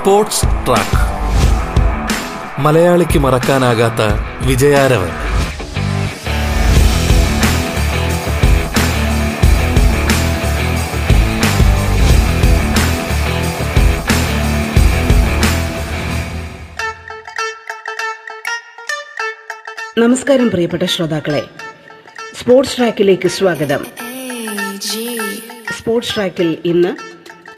Sports track, മലയാളിക്ക് മറക്കാനാകാത്ത വിജയാരവൻ. നമസ്കാരം പ്രിയപ്പെട്ട ശ്രോതാക്കളെ, സ്പോർട്സ് ട്രാക്കിലേക്ക് സ്വാഗതം. സ്പോർട്സ് ട്രാക്കിൽ ഇന്ന്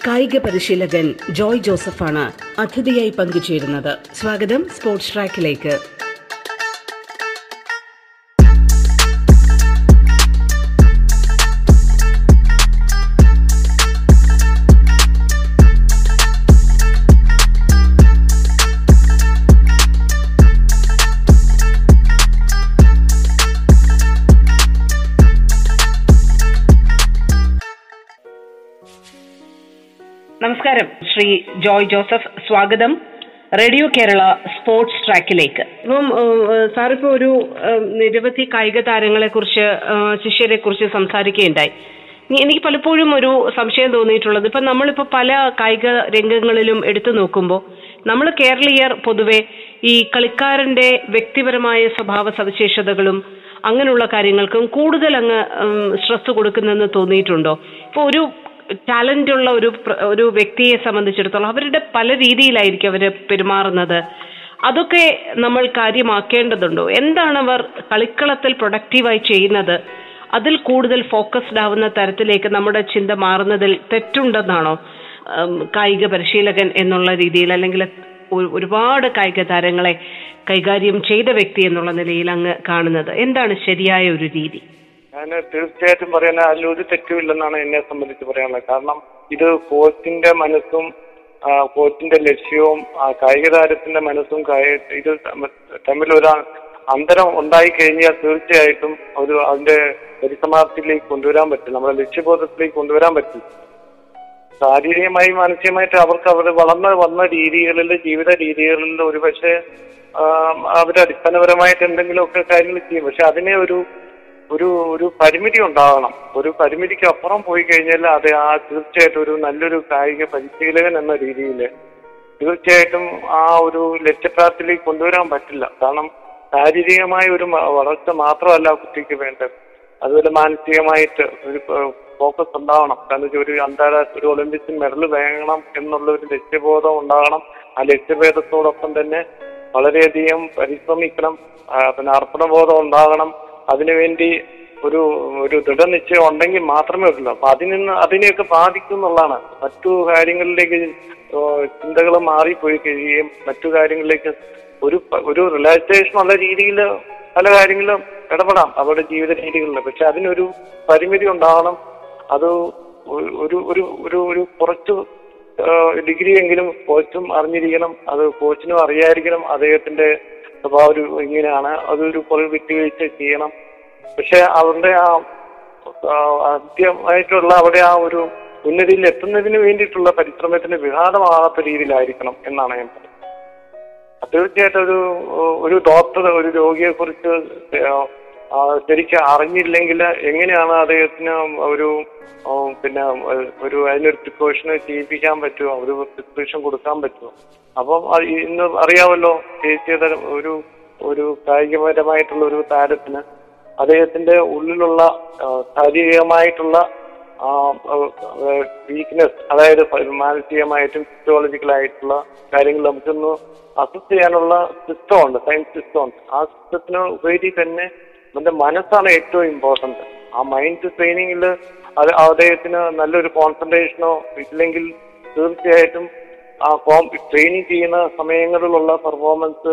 കായിക പരിശീലകൻ ജോയ് ജോസഫാണ് അതിഥിയായി പങ്കുചേരുന്നത്. സ്വാഗതം സ്പോർട്സ് ട്രാക്കിലേക്ക്. നമസ്കാരം ശ്രീ ജോയ് ജോസഫ്, സ്വാഗതം റേഡിയോ കേരള സ്പോർട്സ് ട്രാക്കിലേക്ക്. അപ്പം സാറിപ്പോ ഒരു നിരവധി കായിക താരങ്ങളെ കുറിച്ച്, ശിഷ്യരെ കുറിച്ച് സംസാരിക്കുകയുണ്ടായി. എനിക്ക് പലപ്പോഴും ഒരു സംശയം തോന്നിയിട്ടുള്ളത്, ഇപ്പൊ നമ്മളിപ്പോ പല കായിക രംഗങ്ങളിലും എടുത്തു നോക്കുമ്പോൾ നമ്മൾ കേരളീയർ പൊതുവെ ഈ കളിക്കാരന്റെ വ്യക്തിപരമായ സ്വഭാവ സവിശേഷതകളും അങ്ങനെയുള്ള കാര്യങ്ങൾക്കും കൂടുതൽ അങ്ങ് സ്ട്രെസ് കൊടുക്കുന്നെന്ന് തോന്നിയിട്ടുണ്ടോ? ഇപ്പൊ ഒരു ടാലന്റ് ഉള്ള ഒരു വ്യക്തിയെ സംബന്ധിച്ചിടത്തോളം അവരുടെ പല രീതിയിലായിരിക്കും അവര് പെരുമാറുന്നത്. അതൊക്കെ നമ്മൾ കാര്യമാക്കേണ്ടതുണ്ടോ? എന്താണ് അവർ കളിക്കളത്തിൽ പ്രൊഡക്റ്റീവായി ചെയ്യുന്നത്? അതിൽ കൂടുതൽ ഫോക്കസ്ഡ് ആവുന്ന തരത്തിലേക്ക് നമ്മുടെ ചിന്ത മാറുന്നതിൽ തെറ്റുണ്ടെന്നാണോ കായിക പരിശീലകൻ എന്നുള്ള രീതിയിൽ, അല്ലെങ്കിൽ ഒരുപാട് കായിക താരങ്ങളെ കൈകാര്യം ചെയ്ത വ്യക്തി എന്നുള്ള നിലയിൽ അങ്ങ് കാണുന്നത്? എന്താണ് ശരിയായ ഒരു രീതി? ഞാൻ തീർച്ചയായിട്ടും പറയാൻ അതിലൊരു തെറ്റുമില്ലെന്നാണ് എന്നെ സംബന്ധിച്ച് പറയാനുള്ളത്. കാരണം ഇത് കോച്ചിന്റെ മനസ്സും കോച്ചിന്റെ ലക്ഷ്യവും കായിക താരത്തിന്റെ മനസ്സും ഇത് തമ്മിൽ ഒരു അന്തരം ഉണ്ടായി കഴിഞ്ഞാൽ തീർച്ചയായിട്ടും ഒരു അതിന്റെ പരിസമാപ്തിയിലേക്ക് കൊണ്ടുവരാൻ പറ്റും, നമ്മുടെ ലക്ഷ്യബോധത്തിലേക്ക് കൊണ്ടുവരാൻ പറ്റും. ശാരീരികമായി മാനസികമായിട്ട് അവർക്ക് അവർ വളർന്നു വന്ന രീതികളിൽ, ജീവിത രീതികളിൽ ഒരുപക്ഷെ അവർ അടിസ്ഥാനപരമായിട്ട് എന്തെങ്കിലുമൊക്കെ കാര്യങ്ങൾ ചെയ്യും. പക്ഷെ അതിനെ ഒരു ഒരു ഒരു പരിമിതി ഉണ്ടാകണം. ഒരു പരിമിതിക്ക് അപ്പുറം പോയി കഴിഞ്ഞാൽ അത് തീർച്ചയായിട്ടും ഒരു നല്ലൊരു കായിക പരിശീലകൻ എന്ന രീതിയിൽ തീർച്ചയായിട്ടും ആ ഒരു ലക്ഷ്യപ്രാപ്തിയിലേക്ക് കൊണ്ടുവരാൻ പറ്റില്ല. കാരണം ശാരീരികമായ ഒരു വളർച്ച മാത്രമല്ല കുട്ടിക്ക് വേണ്ടത്, അതുപോലെ മാനസികമായിട്ട് ഒരു ഫോക്കസ് ഉണ്ടാവണം. കാരണം ഒരു അന്താരാഷ്ട്ര ഒരു ഒളിമ്പിക്സിൽ മെഡൽ വേണം എന്നുള്ള ഒരു ലക്ഷ്യബോധം ഉണ്ടാകണം. ആ ലക്ഷ്യഭേദത്തോടൊപ്പം തന്നെ വളരെയധികം പരിശ്രമിക്കണം, പിന്നെ അർപ്പണബോധം ഉണ്ടാകണം. അതിനുവേണ്ടി ഒരു ഒരു ദൃഢനിശ്ചയം ഉണ്ടെങ്കിൽ മാത്രമേ ഉള്ളൂ. അപ്പൊ അതിനെയൊക്കെ ബാധിക്കും എന്നുള്ളതാണ്. മറ്റു കാര്യങ്ങളിലേക്ക് ചിന്തകൾ മാറിപ്പോയി കഴിയുകയും മറ്റു കാര്യങ്ങളിലേക്ക് ഒരു ഒരു റിലാക്സേഷൻ ഉള്ള രീതിയിൽ പല കാര്യങ്ങളിലും ഇടപെടാം അവരുടെ ജീവിത രീതികളിൽ. പക്ഷെ അതിനൊരു പരിമിതി ഉണ്ടാകണം. അത് ഒരു ഒരു ഒരു ഒരു കുറച്ച് ഡിഗ്രിയെങ്കിലും കോച്ചും അറിഞ്ഞിരിക്കണം, അത് കോച്ചിനും അറിയാതിരിക്കണം അദ്ദേഹത്തിന്റെ സ്വഭാവ ഒരു ഇങ്ങനെയാണ്, അതൊരു കുറേ വിട്ടുവീഴ്ച ചെയ്യണം. പക്ഷെ അവരുടെ ആ ആദ്യമായിട്ടുള്ള അവിടെ ആ ഒരു ഉന്നതിയിൽ എത്തുന്നതിന് വേണ്ടിയിട്ടുള്ള പരിശ്രമത്തിന് വിഘാതമാകാത്ത രീതിയിലായിരിക്കണം എന്നാണ് ഞാൻ പറയുന്നത്. തീർച്ചയായിട്ടും ഒരു ഒരു ഡോക്ടർ ഒരു രോഗിയെ കുറിച്ച് ശരിക്കും അറിഞ്ഞില്ലെങ്കിൽ എങ്ങനെയാണ് അദ്ദേഹത്തിന് ഒരു പിന്നെ ഒരു അതിനൊരു പ്രിക്കോഷന് ചെയ്യിപ്പിക്കാൻ പറ്റുമോ, ഒരു പ്രിക്കോഷൻ കൊടുക്കാൻ പറ്റുമോ? അപ്പം ഇന്ന് അറിയാമല്ലോ, ചേച്ചിയുടെ ഒരു ഒരു കായികപരമായിട്ടുള്ള ഒരു താരത്തിന് അദ്ദേഹത്തിന്റെ ഉള്ളിലുള്ള ശാരീരികമായിട്ടുള്ള വീക്ക്നെസ്, അതായത് മാനസികമായിട്ടും ഫിസിയോളജിക്കലായിട്ടുള്ള കാര്യങ്ങൾ നമുക്കൊന്ന് അസസ് ചെയ്യാനുള്ള സിസ്റ്റം ഉണ്ട്, സയൻസ് സിസ്റ്റം ഉണ്ട്. ആ സിസ്റ്റത്തിന് ഉപരി തന്നെ അതിന്റെ മനസ്സാണ് ഏറ്റവും ഇമ്പോർട്ടന്റ്. ആ മൈൻഡ് ട്രെയിനിങ്ങിൽ അത് അദ്ദേഹത്തിന് നല്ലൊരു കോൺസെൻട്രേഷനോ ഇല്ലെങ്കിൽ തീർച്ചയായിട്ടും ആ ട്രെയിനിങ് ചെയ്യുന്ന സമയങ്ങളിലുള്ള പെർഫോമൻസ്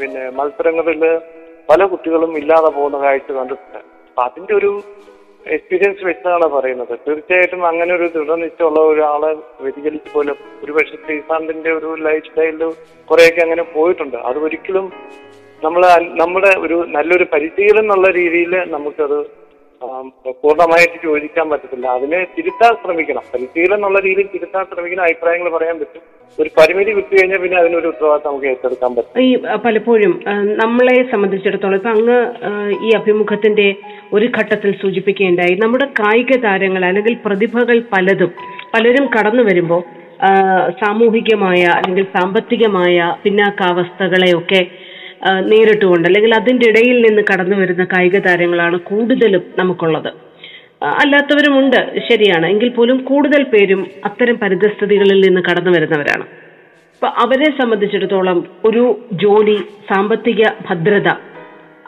പിന്നെ മത്സരങ്ങളിൽ പല കുട്ടികളും ഇല്ലാതെ പോകുന്ന കാഴ്ച കണ്ടിട്ടുണ്ട്. അപ്പൊ അതിന്റെ ഒരു എക്സ്പീരിയൻസ് വെച്ചാണ് പറയുന്നത്. തീർച്ചയായിട്ടും അങ്ങനെ ഒരു ദൃഢനിശ്ചയമുള്ള ഒരാളെ വ്യതിചലിച്ച് പോലും ഒരുപക്ഷെ ശ്രീസാന്തിന്റെ ഒരു ലൈഫ് സ്റ്റൈലിൽ കുറെയൊക്കെ അങ്ങനെ പോയിട്ടുണ്ട്. അത് ഒരിക്കലും നമ്മുടെ ഒരു നല്ലൊരു പരിശീലനം എന്നുള്ള രീതിയിൽ നമുക്കത് പൂർണ്ണമായിട്ട് യോജിക്കാൻ പറ്റത്തില്ല. അതിനെ തിരുത്താൻ ശ്രമിക്കണം, പരിശീലനം എന്നുള്ള രീതിയിൽ തിരുത്താൻ ശ്രമിക്കണം. അഭിപ്രായങ്ങൾ പറയാൻ പറ്റും, ഒരു പരിമിതി വിട്ടു കഴിഞ്ഞാൽ പിന്നെ അതിനൊരു ഉത്തരവാദിത്തം നമുക്ക് ഏറ്റെടുക്കാൻ പറ്റും. ഈ പലപ്പോഴും നമ്മളെ സംബന്ധിച്ചിടത്തോളം ഇപ്പൊ അങ്ങ് ഈ അഭിമുഖത്തിന്റെ ഒരു ഘട്ടത്തിൽ സൂചിപ്പിക്കുകയുണ്ടായി, നമ്മുടെ കായിക താരങ്ങൾ അല്ലെങ്കിൽ പ്രതിഭകൾ പലരും കടന്നു വരുമ്പോൾ സാമൂഹികമായ അല്ലെങ്കിൽ സാമ്പത്തികമായ പിന്നാക്കാവസ്ഥകളെയൊക്കെ നേരിട്ടുകൊണ്ട് അല്ലെങ്കിൽ അതിൻ്റെ ഇടയിൽ നിന്ന് കടന്നു വരുന്ന കായിക താരങ്ങളാണ് കൂടുതലും നമുക്കുള്ളത്. അല്ലാത്തവരുമുണ്ട്, ശരിയാണ്. എങ്കിൽ പോലും കൂടുതൽ പേരും അത്തരം പരിതസ്ഥിതികളിൽ നിന്ന് കടന്നു വരുന്നവരാണ്. അപ്പൊ അവരെ സംബന്ധിച്ചിടത്തോളം ഒരു ജോലി, സാമ്പത്തിക ഭദ്രത,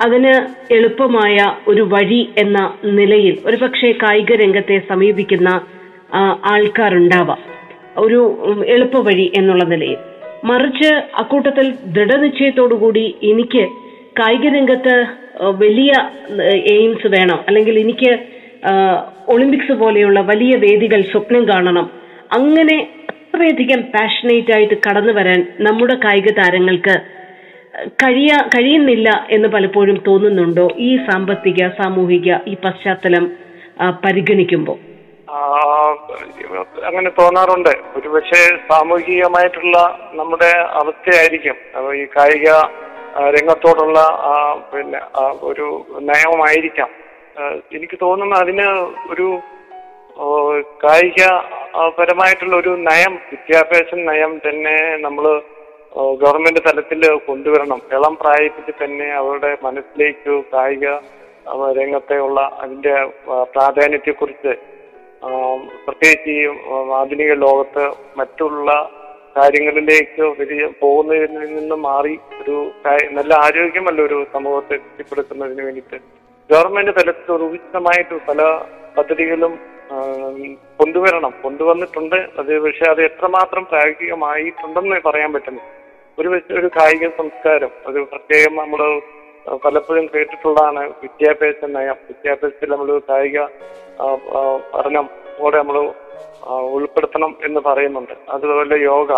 അതിന് എളുപ്പമായ ഒരു വഴി എന്ന നിലയിൽ ഒരുപക്ഷെ കായിക രംഗത്തെ സമീപിക്കുന്ന ആൾക്കാരുണ്ടാവാം, ഒരു എളുപ്പ വഴി എന്നുള്ള നിലയിൽ. മറിച്ച് അക്കൂട്ടത്തിൽ ദൃഢനിശ്ചയത്തോടുകൂടി എനിക്ക് കായിക രംഗത്ത് വലിയ എയിംസ് വേണം, അല്ലെങ്കിൽ എനിക്ക് ഒളിമ്പിക്സ് പോലെയുള്ള വലിയ വേദികൾ സ്വപ്നം കാണണം, അങ്ങനെ അത്രയധികം പാഷനേറ്റ് ആയിട്ട് കടന്നു വരാൻ നമ്മുടെ കായിക താരങ്ങൾക്ക് കഴിയുന്നില്ല എന്ന് പലപ്പോഴും തോന്നുന്നുണ്ടോ, ഈ സാമ്പത്തിക സാമൂഹിക ഈ പശ്ചാത്തലം പരിഗണിക്കുമ്പോൾ? അങ്ങനെ തോന്നാറുണ്ട്. ഒരു പക്ഷേ സാമൂഹികമായിട്ടുള്ള നമ്മുടെ അവസ്ഥയായിരിക്കും ഈ കായിക രംഗത്തോടുള്ള പിന്നെ ഒരു നയമായിരിക്കാം. എനിക്ക് തോന്നുന്നു അതിന് ഒരു കായിക പരമായിട്ടുള്ള ഒരു നയം, വിദ്യാഭ്യാസ നയം തന്നെ നമ്മൾ ഗവൺമെന്റ് തലത്തിൽ കൊണ്ടുവരണം. ഇളം പ്രായത്തിൽ തന്നെ അവരുടെ മനസ്സിലേക്ക് കായിക രംഗത്തെ ഉള്ള അതിന്റെ പ്രാധാന്യത്തെക്കുറിച്ച്, പ്രത്യേകിച്ച് ഈ ആധുനിക ലോകത്ത് മറ്റുള്ള കാര്യങ്ങളിലേക്ക് വലിയ പോകുന്നതിൽ നിന്ന് മാറി ഒരു നല്ല ആരോഗ്യമല്ല ഒരു സമൂഹത്തെ എത്തിപ്പെടുത്തുന്നതിന് വേണ്ടിയിട്ട് ഗവൺമെന്റ് തലത്തിൽ ഉചിതമായിട്ട് പല പദ്ധതികളും കൊണ്ടുവരണം. കൊണ്ടുവന്നിട്ടുണ്ട്. അത് പക്ഷെ അത് എത്രമാത്രം പ്രായോഗികമായിട്ടുണ്ടെന്ന് പറയാൻ പറ്റുന്നു. ഒരു കായിക സംസ്കാരം, ഒരു പ്രത്യേകം നമ്മൾ പലപ്പോഴും കേട്ടിട്ടുള്ളതാണ് വിദ്യാഭ്യാസ നയം. വിദ്യാഭ്യാസത്തിൽ നമ്മൾ കായിക പഠനം കൂടെ നമ്മൾ ഉൾപ്പെടുത്തണം എന്ന് പറയുന്നുണ്ട്. അതുപോലെ യോഗ,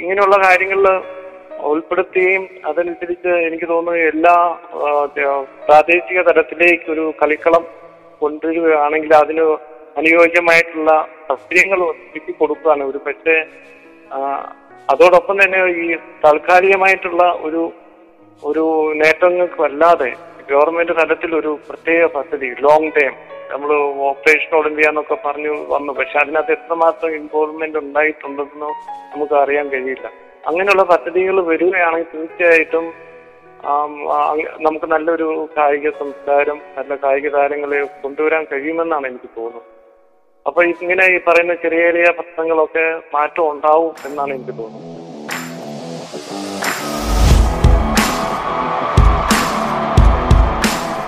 ഇങ്ങനെയുള്ള കാര്യങ്ങളിൽ ഉൾപ്പെടുത്തുകയും അതനുസരിച്ച് എനിക്ക് തോന്നുന്നു എല്ലാ പ്രാദേശിക തലത്തിലേക്ക് ഒരു കളിക്കളം കൊണ്ടുവരികയാണെങ്കിൽ അതിന് അനുയോജ്യമായിട്ടുള്ള സൗകര്യങ്ങൾ ഒരുക്കി കൊടുക്കുകയാണ്. ഒരു പക്ഷേ അതോടൊപ്പം തന്നെ ഈ താൽക്കാലികമായിട്ടുള്ള ഒരു നേട്ടങ്ങൾക്ക് വല്ലാതെ ഗവൺമെന്റ് തലത്തിൽ ഒരു പ്രത്യേക പദ്ധതി, ലോങ് ടൈം, നമ്മൾ ഓപ്പറേഷൻ ഒളിമ്പിയ എന്നൊക്കെ പറഞ്ഞു വന്നു. പക്ഷെ അതിനകത്ത് എത്രമാത്രം ഇൻവോൾവ്മെന്റ് ഉണ്ടായിട്ടുണ്ടെന്ന് നമുക്ക് അറിയാൻ കഴിയില്ല. അങ്ങനെയുള്ള പദ്ധതികൾ വരികയാണെങ്കിൽ തീർച്ചയായിട്ടും നമുക്ക് നല്ലൊരു കായിക സംസ്കാരം, നല്ല കായിക താരങ്ങളെ കൊണ്ടുവരാൻ കഴിയുമെന്നാണ് എനിക്ക് തോന്നുന്നത്. അപ്പൊ ഇങ്ങനെ ഈ പറയുന്ന ചെറിയ ചെറിയ പ്രശ്നങ്ങളൊക്കെ മാറ്റം ഉണ്ടാവും എന്നാണ് എനിക്ക് തോന്നുന്നത്.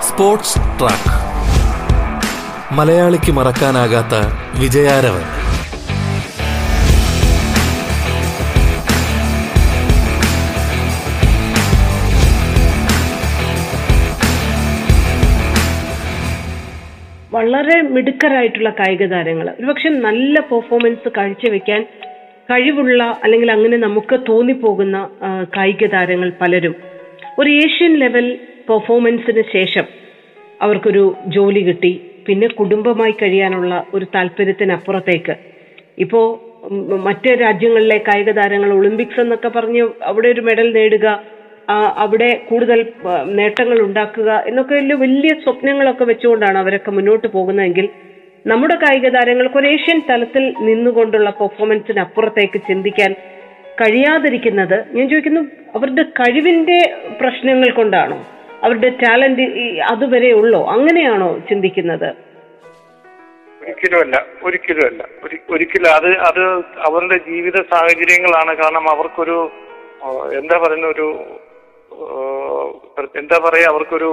സ്പോർട്സ് ട്രാക്ക്, മലയാളിക്ക് മറക്കാനാകാത്ത വിജയാരവൻ. വളരെ മിടുക്കരായിട്ടുള്ള കായിക താരങ്ങൾ, ഒരുപക്ഷെ നല്ല പെർഫോമൻസ് കാഴ്ചവെക്കാൻ കഴിവുള്ള അല്ലെങ്കിൽ അങ്ങനെ നമുക്ക് തോന്നിപ്പോകുന്ന കായിക താരങ്ങൾ പലരും ഒരു ഏഷ്യൻ ലെവൽ പെർഫോമൻസിന് ശേഷം അവർക്കൊരു ജോലി കിട്ടി, പിന്നെ കുടുംബമായി കഴിയാനുള്ള ഒരു താല്പര്യത്തിനപ്പുറത്തേക്ക്. ഇപ്പോൾ മറ്റ് രാജ്യങ്ങളിലെ കായിക താരങ്ങൾ ഒളിമ്പിക്സ് എന്നൊക്കെ പറഞ്ഞ് അവിടെ ഒരു മെഡൽ നേടുക, അവിടെ കൂടുതൽ നേട്ടങ്ങൾ ഉണ്ടാക്കുക എന്നൊക്കെ വലിയ വലിയ സ്വപ്നങ്ങളൊക്കെ വെച്ചുകൊണ്ടാണ് അവരൊക്കെ മുന്നോട്ട് പോകുന്നതെങ്കിൽ നമ്മുടെ കായിക താരങ്ങൾക്ക് ഒരു ഏഷ്യൻ തലത്തിൽ നിന്നുകൊണ്ടുള്ള പെർഫോമൻസിന് അപ്പുറത്തേക്ക് ചിന്തിക്കാൻ കഴിയാതിരിക്കുന്നത്, ഞാൻ ചോദിക്കുന്നു, അവരുടെ കഴിവിന്റെ പ്രശ്നങ്ങൾ കൊണ്ടാണോ, അവരുടെ ടാലന്റ് അതുവരെ ഉള്ളോ, അങ്ങനെയാണോ ചിന്തിക്കുന്നത്? ഒരിക്കലും അല്ല. അത് അവരുടെ ജീവിത സാഹചര്യങ്ങളാണ്. കാരണം അവർക്കൊരു അവർക്കൊരു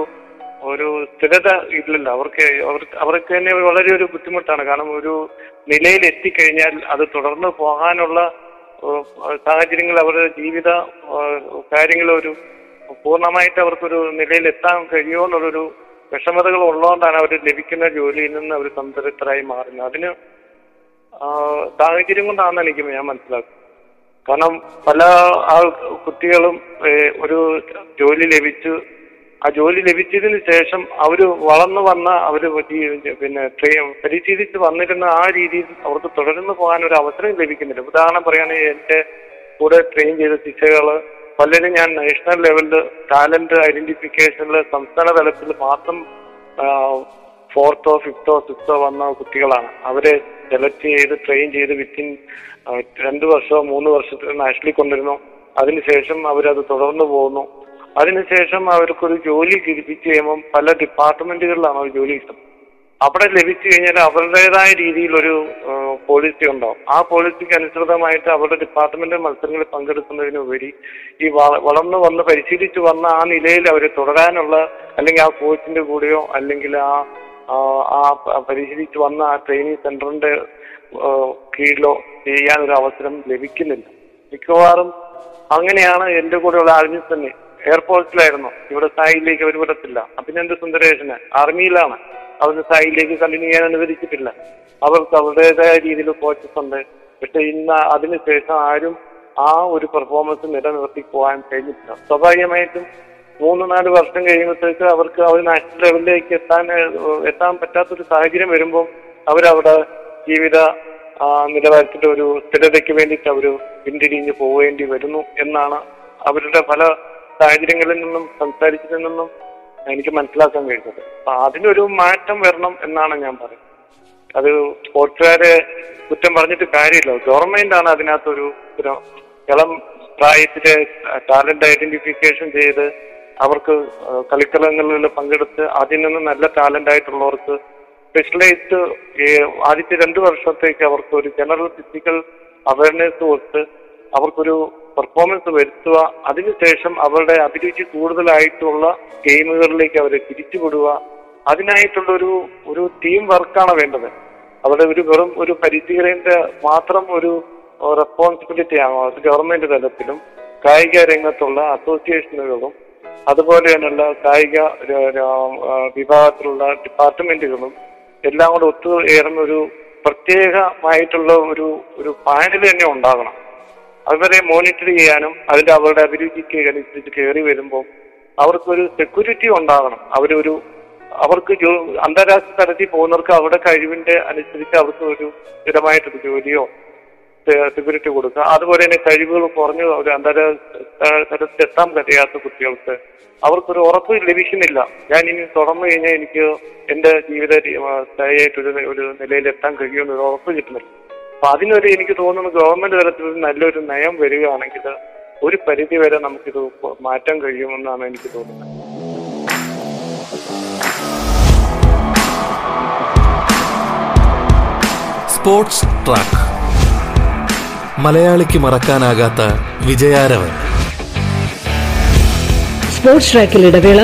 സ്ഥിരത ഇല്ലല്ലോ. അവർക്ക് തന്നെ വളരെ ഒരു ബുദ്ധിമുട്ടാണ്. കാരണം ഒരു നിലയിൽ എത്തിക്കഴിഞ്ഞാൽ അത് തുടർന്ന് പോകാനുള്ള സാഹചര്യങ്ങൾ, അവരുടെ ജീവിത കാര്യങ്ങൾ ഒരു പൂർണ്ണമായിട്ട് അവർക്കൊരു നിലയിൽ എത്താൻ കഴിയുമോ എന്നുള്ളൊരു വിഷമതകൾ ഉള്ളതുകൊണ്ടാണ് അവർ ലഭിക്കുന്ന ജോലിയിൽ നിന്ന് അവർ സംതൃപ്തരായി മാറുന്നത്. അതിന് സാഹചര്യം കൊണ്ടാണെന്ന് എനിക്ക് ഞാൻ മനസ്സിലാക്കുന്നത്. കാരണം പല കുട്ടികളും ഒരു ജോലി ലഭിച്ചു, ആ ജോലി ലഭിച്ചതിന് ശേഷം അവര് വളർന്നു വന്ന അവര് പിന്നെ പരിശീലിച്ച് വന്നിരുന്ന ആ രീതിയിൽ അവർക്ക് തുടർന്ന് പോകാൻ ഒരു അവസരം ലഭിക്കുന്നില്ല. ഉദാഹരണം പറയുകയാണെങ്കിൽ എന്റെ കൂടെ ട്രെയിൻ ചെയ്ത ശിക്ഷകള് പലരും ഞാൻ നാഷണൽ ലെവലില് ടാലന്റ് ഐഡന്റിഫിക്കേഷനില് സംസ്ഥാന തലത്തിൽ മാത്രം ഫോർത്തോ ഫിഫ്ത്തോ സിക്സ്തോ വന്ന കുട്ടികളാണ്. അവരെ സെലക്ട് ചെയ്ത് ട്രെയിൻ ചെയ്ത് വിത്തിൻ 2 വർഷമോ 3 വർഷത്തിൽ നാഷണലി കൊണ്ടുവരുന്നു. അതിനുശേഷം അവരത് തുടർന്നു പോകുന്നു. അതിനുശേഷം അവർക്കൊരു ജോലി ലഭിച്ചു കഴിയുമ്പം പല ഡിപ്പാർട്ട്മെന്റുകളിലാണ് അവർ ജോലി കിട്ടുന്നത്. അവിടെ ലഭിച്ചു കഴിഞ്ഞാൽ അവരുടേതായ രീതിയിലൊരു പോളിസി ഉണ്ടാവും. ആ പോളിസിക്ക് അനുസൃതമായിട്ട് അവരുടെ ഡിപ്പാർട്ട്മെന്റ് മത്സരങ്ങളിൽ പങ്കെടുക്കുന്നതിനുപരി ഈ വളർന്നു വന്ന് പരിശീലിച്ചു വന്ന ആ നിലയിൽ അവർ തുടരാനുള്ള, അല്ലെങ്കിൽ ആ കോച്ചിന്റെ കൂടെയോ അല്ലെങ്കിൽ ആ പരിശീലിച്ചു വന്ന ആ ട്രെയിനിങ് സെന്ററിന്റെ കീഴിലോ ചെയ്യാനൊരു അവസരം ലഭിക്കുന്നില്ല. മിക്കവാറും അങ്ങനെയാണ്. എൻ്റെ കൂടെയുള്ള ആർമി തന്നെ എയർപോർട്ടിലായിരുന്നു, ഇവിടെ സായിലേക്ക് അവർ വിടത്തില്ല. പിന്നെ എൻ്റെ സുന്ദരേഷന് ആർമിയിലാണ്, അവരുടെ സായിലേക്ക് കണ്ടിന്യൂ ചെയ്യാൻ അനുവദിച്ചിട്ടില്ല. അവർക്ക് അവരുടേതായ രീതിയിൽ കോച്ചസ് ഉണ്ട്. പക്ഷെ ഇന്ന് അതിനുശേഷം ആരും ആ ഒരു പെർഫോമൻസ് നിലനിർത്തി പോകാൻ കഴിഞ്ഞിട്ടില്ല. സ്വാഭാവികമായിട്ടും 3-4 വർഷം കഴിയുമ്പോഴത്തേക്ക് അവർക്ക് അവർ നാഷണൽ ലെവലിലേക്ക് എത്താൻ പറ്റാത്തൊരു സാഹചര്യം വരുമ്പോൾ അവരവിടെ ജീവിത നിലവാരത്തിന്റെ ഒരു സ്ഥിരതയ്ക്ക് വേണ്ടിയിട്ട് അവർ പിന്തിരിഞ്ഞ് പോവേണ്ടി വരുന്നു എന്നാണ് അവരുടെ പല സാഹചര്യങ്ങളിൽ നിന്നും സംസാരിച്ചതിൽ നിന്നും എനിക്ക് മനസ്സിലാക്കാൻ കഴിഞ്ഞത്. അപ്പൊ അതിനൊരു മാറ്റം വരണം എന്നാണ് ഞാൻ പറയുന്നത്. അത് സ്പോർട്സുകാരെ കുറ്റം പറഞ്ഞിട്ട് കാര്യമില്ല. ഗവൺമെന്റ് ആണ് അതിനകത്തൊരു ഇളം പ്രായത്തിലെ ടാലന്റ് ഐഡന്റിഫിക്കേഷൻ ചെയ്ത് അവർക്ക് കളിക്കളങ്ങളിൽ പങ്കെടുത്ത് അതിൽ നിന്ന് നല്ല ടാലന്റ് ആയിട്ടുള്ളവർക്ക് സ്പെഷ്യലൈസ്ഡ് ആദ്യത്തെ 2 വർഷത്തേക്ക് അവർക്ക് ഒരു ജനറൽ ഫിസിക്കൽ അവയർനെസ് കൊടുത്ത് അവർക്കൊരു പെർഫോമൻസ് വരുത്തുക. അതിനുശേഷം അവരുടെ അഭിരുചി കൂടുതലായിട്ടുള്ള ഗെയിമുകളിലേക്ക് അവരെ തിരിച്ചുവിടുക. അതിനായിട്ടുള്ളൊരു ടീം വർക്കാണ് വേണ്ടത്. അവിടെ വെറും ഒരു പരിശീലകന്റെ മാത്രം ഒരു റെസ്പോൺസിബിലിറ്റി ആണോ? അത് ഗവൺമെന്റ് തലത്തിലും കായിക രംഗത്തുള്ള അസോസിയേഷനുകളും അതുപോലെ തന്നെയുള്ള കായിക വിഭാഗത്തിലുള്ള ഡിപ്പാർട്ട്മെന്റുകളും എല്ലാം കൂടെ ഒത്തുചേർന്ന ഒരു പ്രത്യേകമായിട്ടുള്ള ഒരു പാനൽ തന്നെ ഉണ്ടാകണം. അവരെ മോണിറ്റർ ചെയ്യാനും അതിന്റെ അവരുടെ അഭിരുചിക്ക് അനുസരിച്ച് കയറി വരുമ്പോൾ അവർക്കൊരു സെക്യൂരിറ്റി ഉണ്ടാകണം. അവർക്ക് അന്താരാഷ്ട്ര തലത്തിൽ പോകുന്നവർക്ക് അവരുടെ കഴിവിന്റെ അനുസരിച്ച് അവർക്ക് ഒരു സ്ഥിരമായിട്ടൊരു ജോലിയോ സെക്യൂരിറ്റി കൊടുക്കുക. അതുപോലെ തന്നെ കഴിവുകൾ കുറഞ്ഞു ഒരു അന്താരാഷ്ട്ര തലത്തിൽ എത്താൻ കഴിയാത്ത കുട്ടികൾക്ക് അവർക്കൊരു ഉറപ്പ് ലഭിക്കുന്നില്ല. ഞാൻ ഇനി തുടർന്നു കഴിഞ്ഞാൽ എനിക്ക് എന്റെ ജീവിത ശരിയായിട്ടൊരു നിലയിൽ എത്താൻ കഴിയുമെന്നൊരു ഉറപ്പ് കിട്ടുന്നില്ല. അപ്പൊ അതിനൊരു എനിക്ക് തോന്നുന്നു ഗവൺമെന്റ് തലത്തിൽ നല്ലൊരു നയം വരികയാണെങ്കിൽ ഒരു പരിധി വരെ നമുക്കിത് മാറ്റാൻ കഴിയുമെന്നാണ് എനിക്ക് തോന്നുന്നത്. സ്പോർട്സ് ട്രാക്ക്, മലയാളിക്ക് മറക്കാനാകാത്ത വിജയാരവൻ. സ്പോർട്സ് ട്രാക്കിൽ ഇടവേള.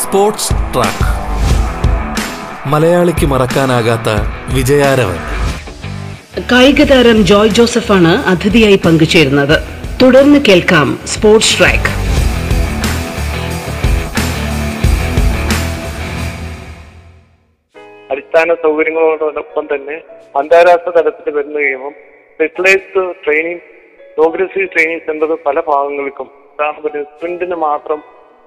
സ്പോർട്സ് ട്രാക്ക്, മലയാളിക്ക് മറക്കാനാകാത്ത വിജയാരവൻ. കായിക താരം ജോയ് ജോസഫാണ് അതിഥിയായി പങ്കുചേരുന്നത്. തുടർന്ന് കേൾക്കാം സ്പോർട്സ് ട്രാക്ക്. അടിസ്ഥാന സൗകര്യങ്ങളോടൊപ്പം തന്നെ അന്താരാഷ്ട്ര തലത്തിൽ വരുന്ന കഴിയുമ്പോൾ specialised training progressive training centre പല ഭാഗങ്ങൾക്കും, ഉദാഹരണത്തിന് സ്പ്രിന്റിന് മാത്രം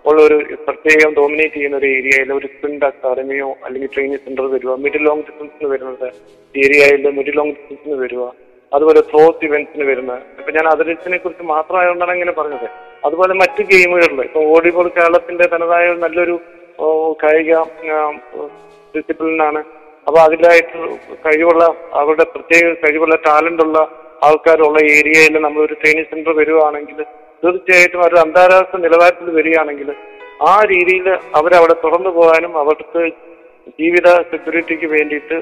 ഉള്ള ഒരു പ്രത്യേകം ഡോമിനേറ്റ് ചെയ്യുന്ന ഒരു ഏരിയയിൽ ഒരു സ്പ്രിന്റ് അക്കാദമിയോ അല്ലെങ്കിൽ ട്രെയിനിങ് സെന്റർ വരിക. മിഡിൽ ലോങ് ഡിസ്റ്റൻസിന് വരുന്നത് ഏരിയയിൽ മിഡിൽ ലോങ് ഡിസ്റ്റൻസിന് വരിക. അതുപോലെ ത്രോസ് ഇവന്റ്സിന് വരുന്നത്. ഇപ്പൊ ഞാൻ അതിനെ കുറിച്ച് മാത്രമായതുകൊണ്ടാണ് ഇങ്ങനെ പറഞ്ഞത്. അതുപോലെ മറ്റ് ഗെയിമുകളിൽ ഇപ്പൊ വോളിബോൾ കേരളത്തിന്റെ തനതായ നല്ലൊരു കായിക ഡിസിപ്ലിനാണ്. അപ്പൊ അതിലായിട്ട് കഴിവുള്ള അവരുടെ പ്രത്യേക കഴിവുള്ള ടാലന്റ് ഉള്ള ആൾക്കാരുള്ള ഏരിയയിൽ നമ്മളൊരു ട്രെയിനിങ് സെന്റർ വരുവാണെങ്കിൽ തീർച്ചയായിട്ടും അവർ അന്താരാഷ്ട്ര നിലവാരത്തിൽ വരികയാണെങ്കിൽ ആ രീതിയിൽ അവരവിടെ തുടർന്നു പോകാനും അവർക്ക് ജീവിത സെക്യൂരിറ്റിക്ക് വേണ്ടിയിട്ട്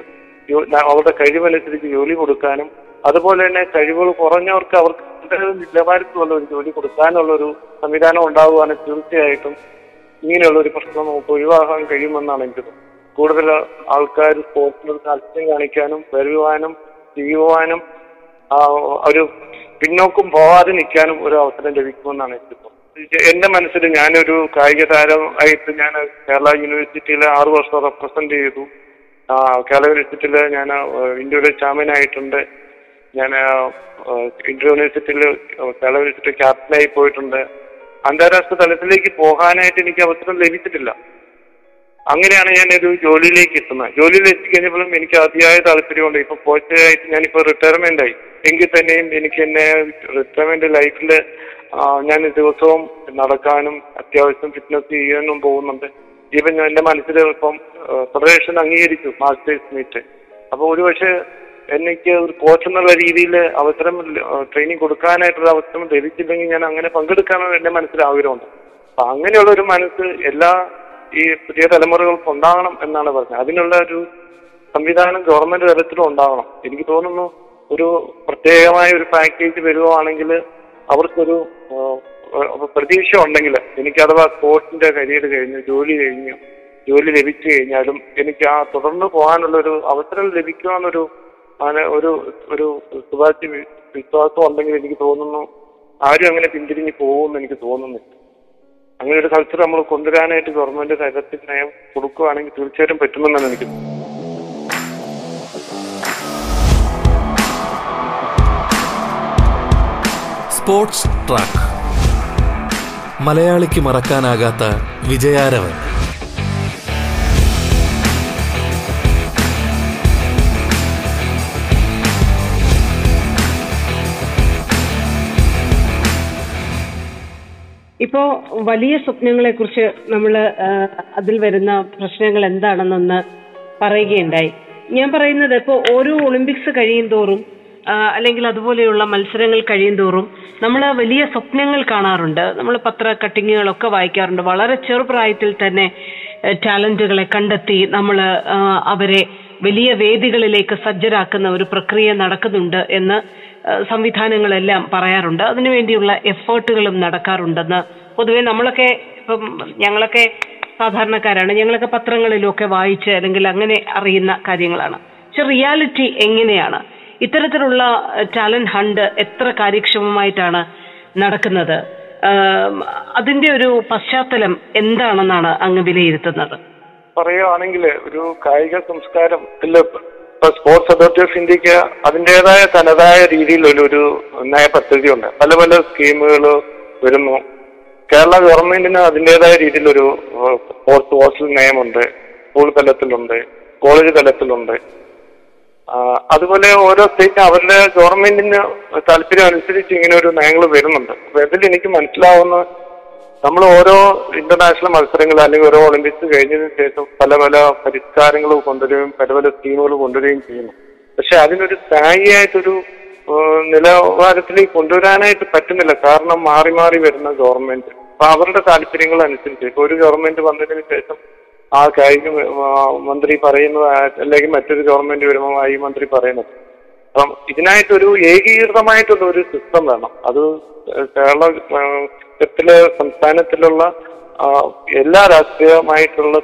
അവരുടെ കഴിവനുസരിച്ച് ജോലി കൊടുക്കാനും അതുപോലെ തന്നെ കഴിവുകൾ കുറഞ്ഞവർക്ക് അവർക്ക് നിലവാരത്തിലുള്ള ഒരു ജോലി കൊടുക്കാനുള്ള ഒരു സംവിധാനം ഉണ്ടാവുകയാണെങ്കിൽ തീർച്ചയായിട്ടും ഇങ്ങനെയുള്ള ഒരു പ്രശ്നം നമുക്ക് ഒഴിവാക്കാൻ കഴിയുമെന്നാണ് എനിക്ക് തോന്നുന്നത്. കൂടുതൽ ആൾക്കാർ സ്പോർട്സിൽ താല്പര്യം കാണിക്കാനും വരുവാനും ചെയ്യുവാനും ഒരു പിന്നോക്കം പോവാതെ നിൽക്കാനും ഒരു അവസരം ലഭിക്കുമെന്നാണ് എനിക്ക് തോന്നുന്നത്. എന്റെ മനസ്സിൽ ഞാനൊരു കായിക താരമായിട്ട് ഞാൻ കേരള യൂണിവേഴ്സിറ്റിയിൽ 6 വർഷം റെപ്രസെന്റ് ചെയ്തു. കേരള യൂണിവേഴ്സിറ്റിയിൽ ഞാൻ ഇന്ത്യയുടെ ചാമ്പ്യൻ ആയിട്ടുണ്ട്. ഞാൻ ഇന്ത്യൻ യൂണിവേഴ്സിറ്റിയിൽ കേരള യൂണിവേഴ്സിറ്റി ക്യാപ്റ്റനായി പോയിട്ടുണ്ട്. അന്താരാഷ്ട്ര തലത്തിലേക്ക് പോകാനായിട്ട് എനിക്ക് അവസരം ലഭിച്ചിട്ടില്ല. അങ്ങനെയാണ് ഞാൻ ഒരു ജോലിയിലേക്ക് എത്തുന്നത്. ജോലിയിൽ എത്തിക്കഴിഞ്ഞപ്പോഴും എനിക്ക് അതിയായ താല്പര്യമുണ്ട്. ഇപ്പൊ കോച്ചായിട്ട് ഞാനിപ്പോൾ റിട്ടയർമെന്റ് ആയി എങ്കിൽ തന്നെയും എനിക്ക് എന്നെ റിട്ടയർമെന്റ് ലൈഫിൽ ഞാൻ ദിവസവും നടക്കാനും അത്യാവശ്യം ഫിറ്റ്നസ് ചെയ്യാനും പോകുന്നുണ്ട്. ഈവൻ എന്റെ മനസ്സിൽ ഇപ്പം ഫെഡറേഷൻ അംഗീകരിച്ചു മാസ്റ്റേഴ്സ് മീറ്റ്. അപ്പൊ ഒരു പക്ഷെ എനിക്ക് ഒരു കോച്ച് എന്നുള്ള രീതിയിൽ അവസരം ട്രെയിനിങ് കൊടുക്കാനായിട്ടൊരു അവസരം ലഭിച്ചില്ലെങ്കിൽ ഞാൻ അങ്ങനെ പങ്കെടുക്കാനുള്ള എന്റെ മനസ്സിൽ ആഗ്രഹമുണ്ട്. അപ്പൊ അങ്ങനെയുള്ള ഒരു മനസ്സ് എല്ലാ ഈ പുതിയ തലമുറകൾക്ക് ഉണ്ടാകണം എന്നാണ് പറഞ്ഞത്. അതിനുള്ള ഒരു സംവിധാനം ഗവൺമെന്റ് തലത്തിലും ഉണ്ടാകണം. എനിക്ക് തോന്നുന്നു ഒരു പ്രത്യേകമായ ഒരു പാക്കേജ് വരുവാണെങ്കിൽ അവർക്കൊരു പ്രതീക്ഷ ഉണ്ടെങ്കിൽ എനിക്ക് അഥവാ സ്പോർട്സിന്റെ കരിയർ കഴിഞ്ഞു ജോലി ലഭിച്ചു കഴിഞ്ഞാലും എനിക്ക് ആ തുടർന്ന് പോകാനുള്ളൊരു അവസരം ലഭിക്കുവാന്നൊരു ഒരു ഒരു ശുഭാപ്തി വിശ്വാസം ഉണ്ടെങ്കിൽ എനിക്ക് തോന്നുന്നു ആരും അങ്ങനെ പിന്തിരിഞ്ഞു പോകുമെന്ന് എനിക്ക് തോന്നുന്നില്ല. അങ്ങനെ ഒരു കൾച്ചർ നമ്മൾ കൊണ്ടുവരാനായിട്ട് ഗവൺമെന്റ് തരത്തിൽ നയം കൊടുക്കുകയാണെങ്കിൽ തീർച്ചയായിട്ടും പറ്റുമെന്നാണ് എനിക്ക് തോന്നുന്നത്. സ്പോർട്സ് ട്രാക്ക്, മലയാളിക്ക് മറക്കാനാകാത്ത വിജയാരവൻ. ഇപ്പോ വലിയ സ്വപ്നങ്ങളെ കുറിച്ച് നമ്മൾ അതിൽ വരുന്ന പ്രശ്നങ്ങൾ എന്താണെന്നൊന്ന് പറയുകയുണ്ടായി. ഞാൻ പറയുന്നത് ഇപ്പോൾ ഓരോ ഒളിമ്പിക്സ് കഴിയും തോറും അല്ലെങ്കിൽ അതുപോലെയുള്ള മത്സരങ്ങൾ കഴിയും തോറും നമ്മൾ വലിയ സ്വപ്നങ്ങൾ കാണാറുണ്ട്. നമ്മൾ പത്ര കട്ടിങ്ങുകളൊക്കെ വായിക്കാറുണ്ട്. വളരെ ചെറുപ്രായത്തിൽ തന്നെ ടാലന്റുകളെ കണ്ടെത്തി നമ്മൾ അവരെ വലിയ വേദികളിലേക്ക് സജ്ജരാക്കുന്ന ഒരു പ്രക്രിയ നടക്കുന്നുണ്ട് എന്ന് സംവിധാനങ്ങളെല്ലാം പറയാറുണ്ട്. അതിനുവേണ്ടിയുള്ള എഫേർട്ടുകളും നടക്കാറുണ്ടെന്ന് പൊതുവെ നമ്മളൊക്കെ ഇപ്പം ഞങ്ങളൊക്കെ സാധാരണക്കാരാണ്, ഞങ്ങളൊക്കെ പത്രങ്ങളിലൊക്കെ വായിച്ച് അല്ലെങ്കിൽ അങ്ങനെ അറിയുന്ന കാര്യങ്ങളാണ്. പക്ഷെ റിയാലിറ്റി എങ്ങനെയാണ്? ഇത്തരത്തിലുള്ള ടാലന്റ് ഹണ്ട് എത്ര കാര്യക്ഷമമായിട്ടാണ് നടക്കുന്നത്? അതിന്റെ ഒരു പശ്ചാത്തലം എന്താണെന്നാണ് അങ്ങ് വിലയിരുത്തുന്നത്? പറയുകയാണെങ്കിൽ ഒരു കായിക സംസ്കാരം സ്പോർട്സ് അതോറിറ്റി ഓഫ് ഇന്ത്യക്ക് അതിൻ്റെതായ തനതായ രീതിയിലൊരു നയ പദ്ധതിയുണ്ട്. പല പല സ്കീമുകൾ വരുന്നു. കേരള ഗവൺമെന്റിന് അതിൻ്റെതായ രീതിയിലൊരു സ്പോർട്സ് ഹോസ്റ്റൽ നയമുണ്ട്. സ്കൂൾ തലത്തിലുണ്ട്, കോളേജ് തലത്തിലുണ്ട്. അതുപോലെ ഓരോ സ്റ്റേറ്റ് അവരുടെ ഗവൺമെന്റിന് താല്പര്യം അനുസരിച്ച് ഇങ്ങനെ ഒരു നയങ്ങൾ വരുന്നുണ്ട്. അപ്പൊ ഇതിൽ എനിക്ക് മനസ്സിലാവുന്ന നമ്മൾ ഓരോ ഇന്റർനാഷണൽ മത്സരങ്ങൾ അല്ലെങ്കിൽ ഓരോ ഒളിമ്പിക്സ് കഴിഞ്ഞതിന് ശേഷം പല പല പരിഷ്കാരങ്ങൾ കൊണ്ടുവരികയും പല പല സ്കീമുകൾ കൊണ്ടുവരികയും ചെയ്യുന്നു. പക്ഷെ അതിനൊരു സ്ഥായിയായിട്ടൊരു നിലവാരത്തിലേക്ക് കൊണ്ടുവരാനായിട്ട് പറ്റുന്നില്ല. കാരണം മാറി മാറി വരുന്ന ഗവൺമെന്റ് അപ്പൊ അവരുടെ താല്പര്യങ്ങൾ അനുസരിച്ച് ഇപ്പൊ ഒരു ഗവൺമെന്റ് വന്നതിന് ശേഷം ആ കായിക മന്ത്രി പറയുന്നത് അല്ലെങ്കിൽ മറ്റൊരു ഗവൺമെന്റ് വരുമ്പോൾ കായിക മന്ത്രി പറയുന്നത്. അപ്പം ഇതിനായിട്ടൊരു ഏകീകൃതമായിട്ടുള്ള ഒരു സിസ്റ്റം വേണം. അത് കേരളത്തിലെ സംസ്ഥാനത്തിലുള്ള എല്ലാ രാഷ്ട്രീയമായിട്ടുള്ള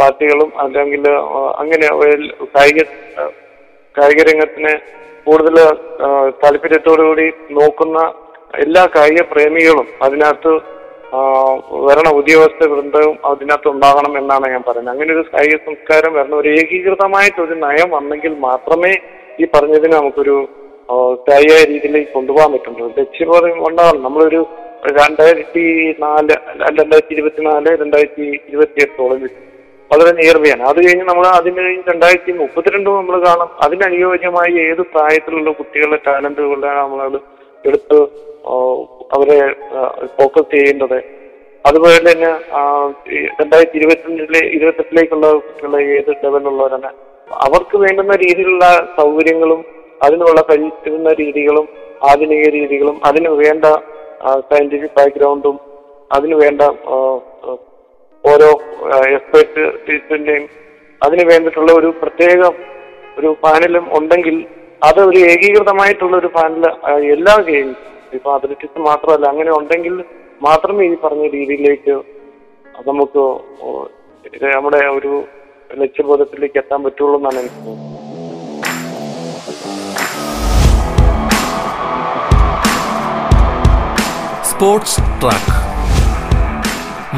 പാർട്ടികളും അല്ലെങ്കിൽ അങ്ങനെ കായിക രംഗത്തിന് കൂടുതൽ താല്പര്യത്തോടുകൂടി നോക്കുന്ന എല്ലാ കായിക പ്രേമികളും അതിനകത്ത് വരണ ഉദ്യോഗസ്ഥ വൃന്ദവും അതിനകത്ത് ഉണ്ടാകണം എന്നാണ് ഞാൻ പറയുന്നത്. അങ്ങനെ ഒരു കായിക സംസ്കാരം വരണം. ഒരു ഏകീകൃതമായിട്ടൊരു നയം വന്നെങ്കിൽ മാത്രമേ ഈ പറഞ്ഞതിന് നമുക്കൊരു കായിക രീതിയിലേക്ക് കൊണ്ടുപോകാൻ പറ്റുള്ളൂ. ലക്ഷ്യബോധം ഉണ്ടാകണം. നമ്മളൊരു 2024, 2028 ഒളിമ്പിക്സ് വളരെ നേർവയാണ്. അത് കഴിഞ്ഞ് നമ്മൾ അതിന് 2032 നമ്മൾ കാണാം. അതിനനുയോജ്യമായി ഏത് പ്രായത്തിലുള്ള കുട്ടികളുടെ ടാലന്റുകളാണ് നമ്മളത് എടുത്ത് അവരെ ഫോക്കസ് ചെയ്യേണ്ടത്. അതുപോലെ തന്നെ 2028 കുട്ടികളെ ഏത് ലെവലിലുള്ളവരാണ് അവർക്ക് വേണ്ടുന്ന രീതിയിലുള്ള സൗകര്യങ്ങളും അതിനുള്ള കഴിക്കുന്ന രീതികളും ആധുനിക രീതികളും അതിന് വേണ്ട സയന്റിഫിക് ബാക്ക്ഗ്രൗണ്ടും അതിന് വേണ്ട ഓരോ എക്സ്പെർട്ട് ടീച്ചറിന്റെയും അതിന് വേണ്ടിയിട്ടുള്ള ഒരു പ്രത്യേക ഒരു പാനലും ഉണ്ടെങ്കിൽ അത് ഒരു ഏകീകൃതമായിട്ടുള്ള ഒരു പാനൽ എല്ലാ ഗെയിംസും ഇപ്പൊ അത്ലറ്റിക്സ് മാത്രമല്ല അങ്ങനെ ഉണ്ടെങ്കിൽ മാത്രമേ ഈ പറഞ്ഞ രീതിയിലേക്ക് നമുക്ക് നമ്മുടെ ഒരു ലക്ഷ്യബോധത്തിലേക്ക് എത്താൻ പറ്റുള്ളൂ എന്നാണ് എനിക്ക് തോന്നുന്നത്. സ്പോർട്സ് ട്രാക്ക്,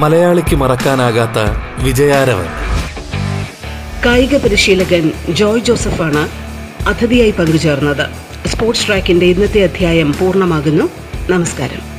മലയാളിക്ക് മറക്കാനാകാത്ത വിജയാരവൻ. കായിക പരിശീലകൻ ജോയ് ജോസഫാണ് അതിഥിയായി പങ്കുചേർന്നത്. സ്പോർട്സ് ട്രാക്കിന്റെ ഇന്നത്തെ അധ്യായം പൂർണ്ണമാകുന്നു. നമസ്കാരം.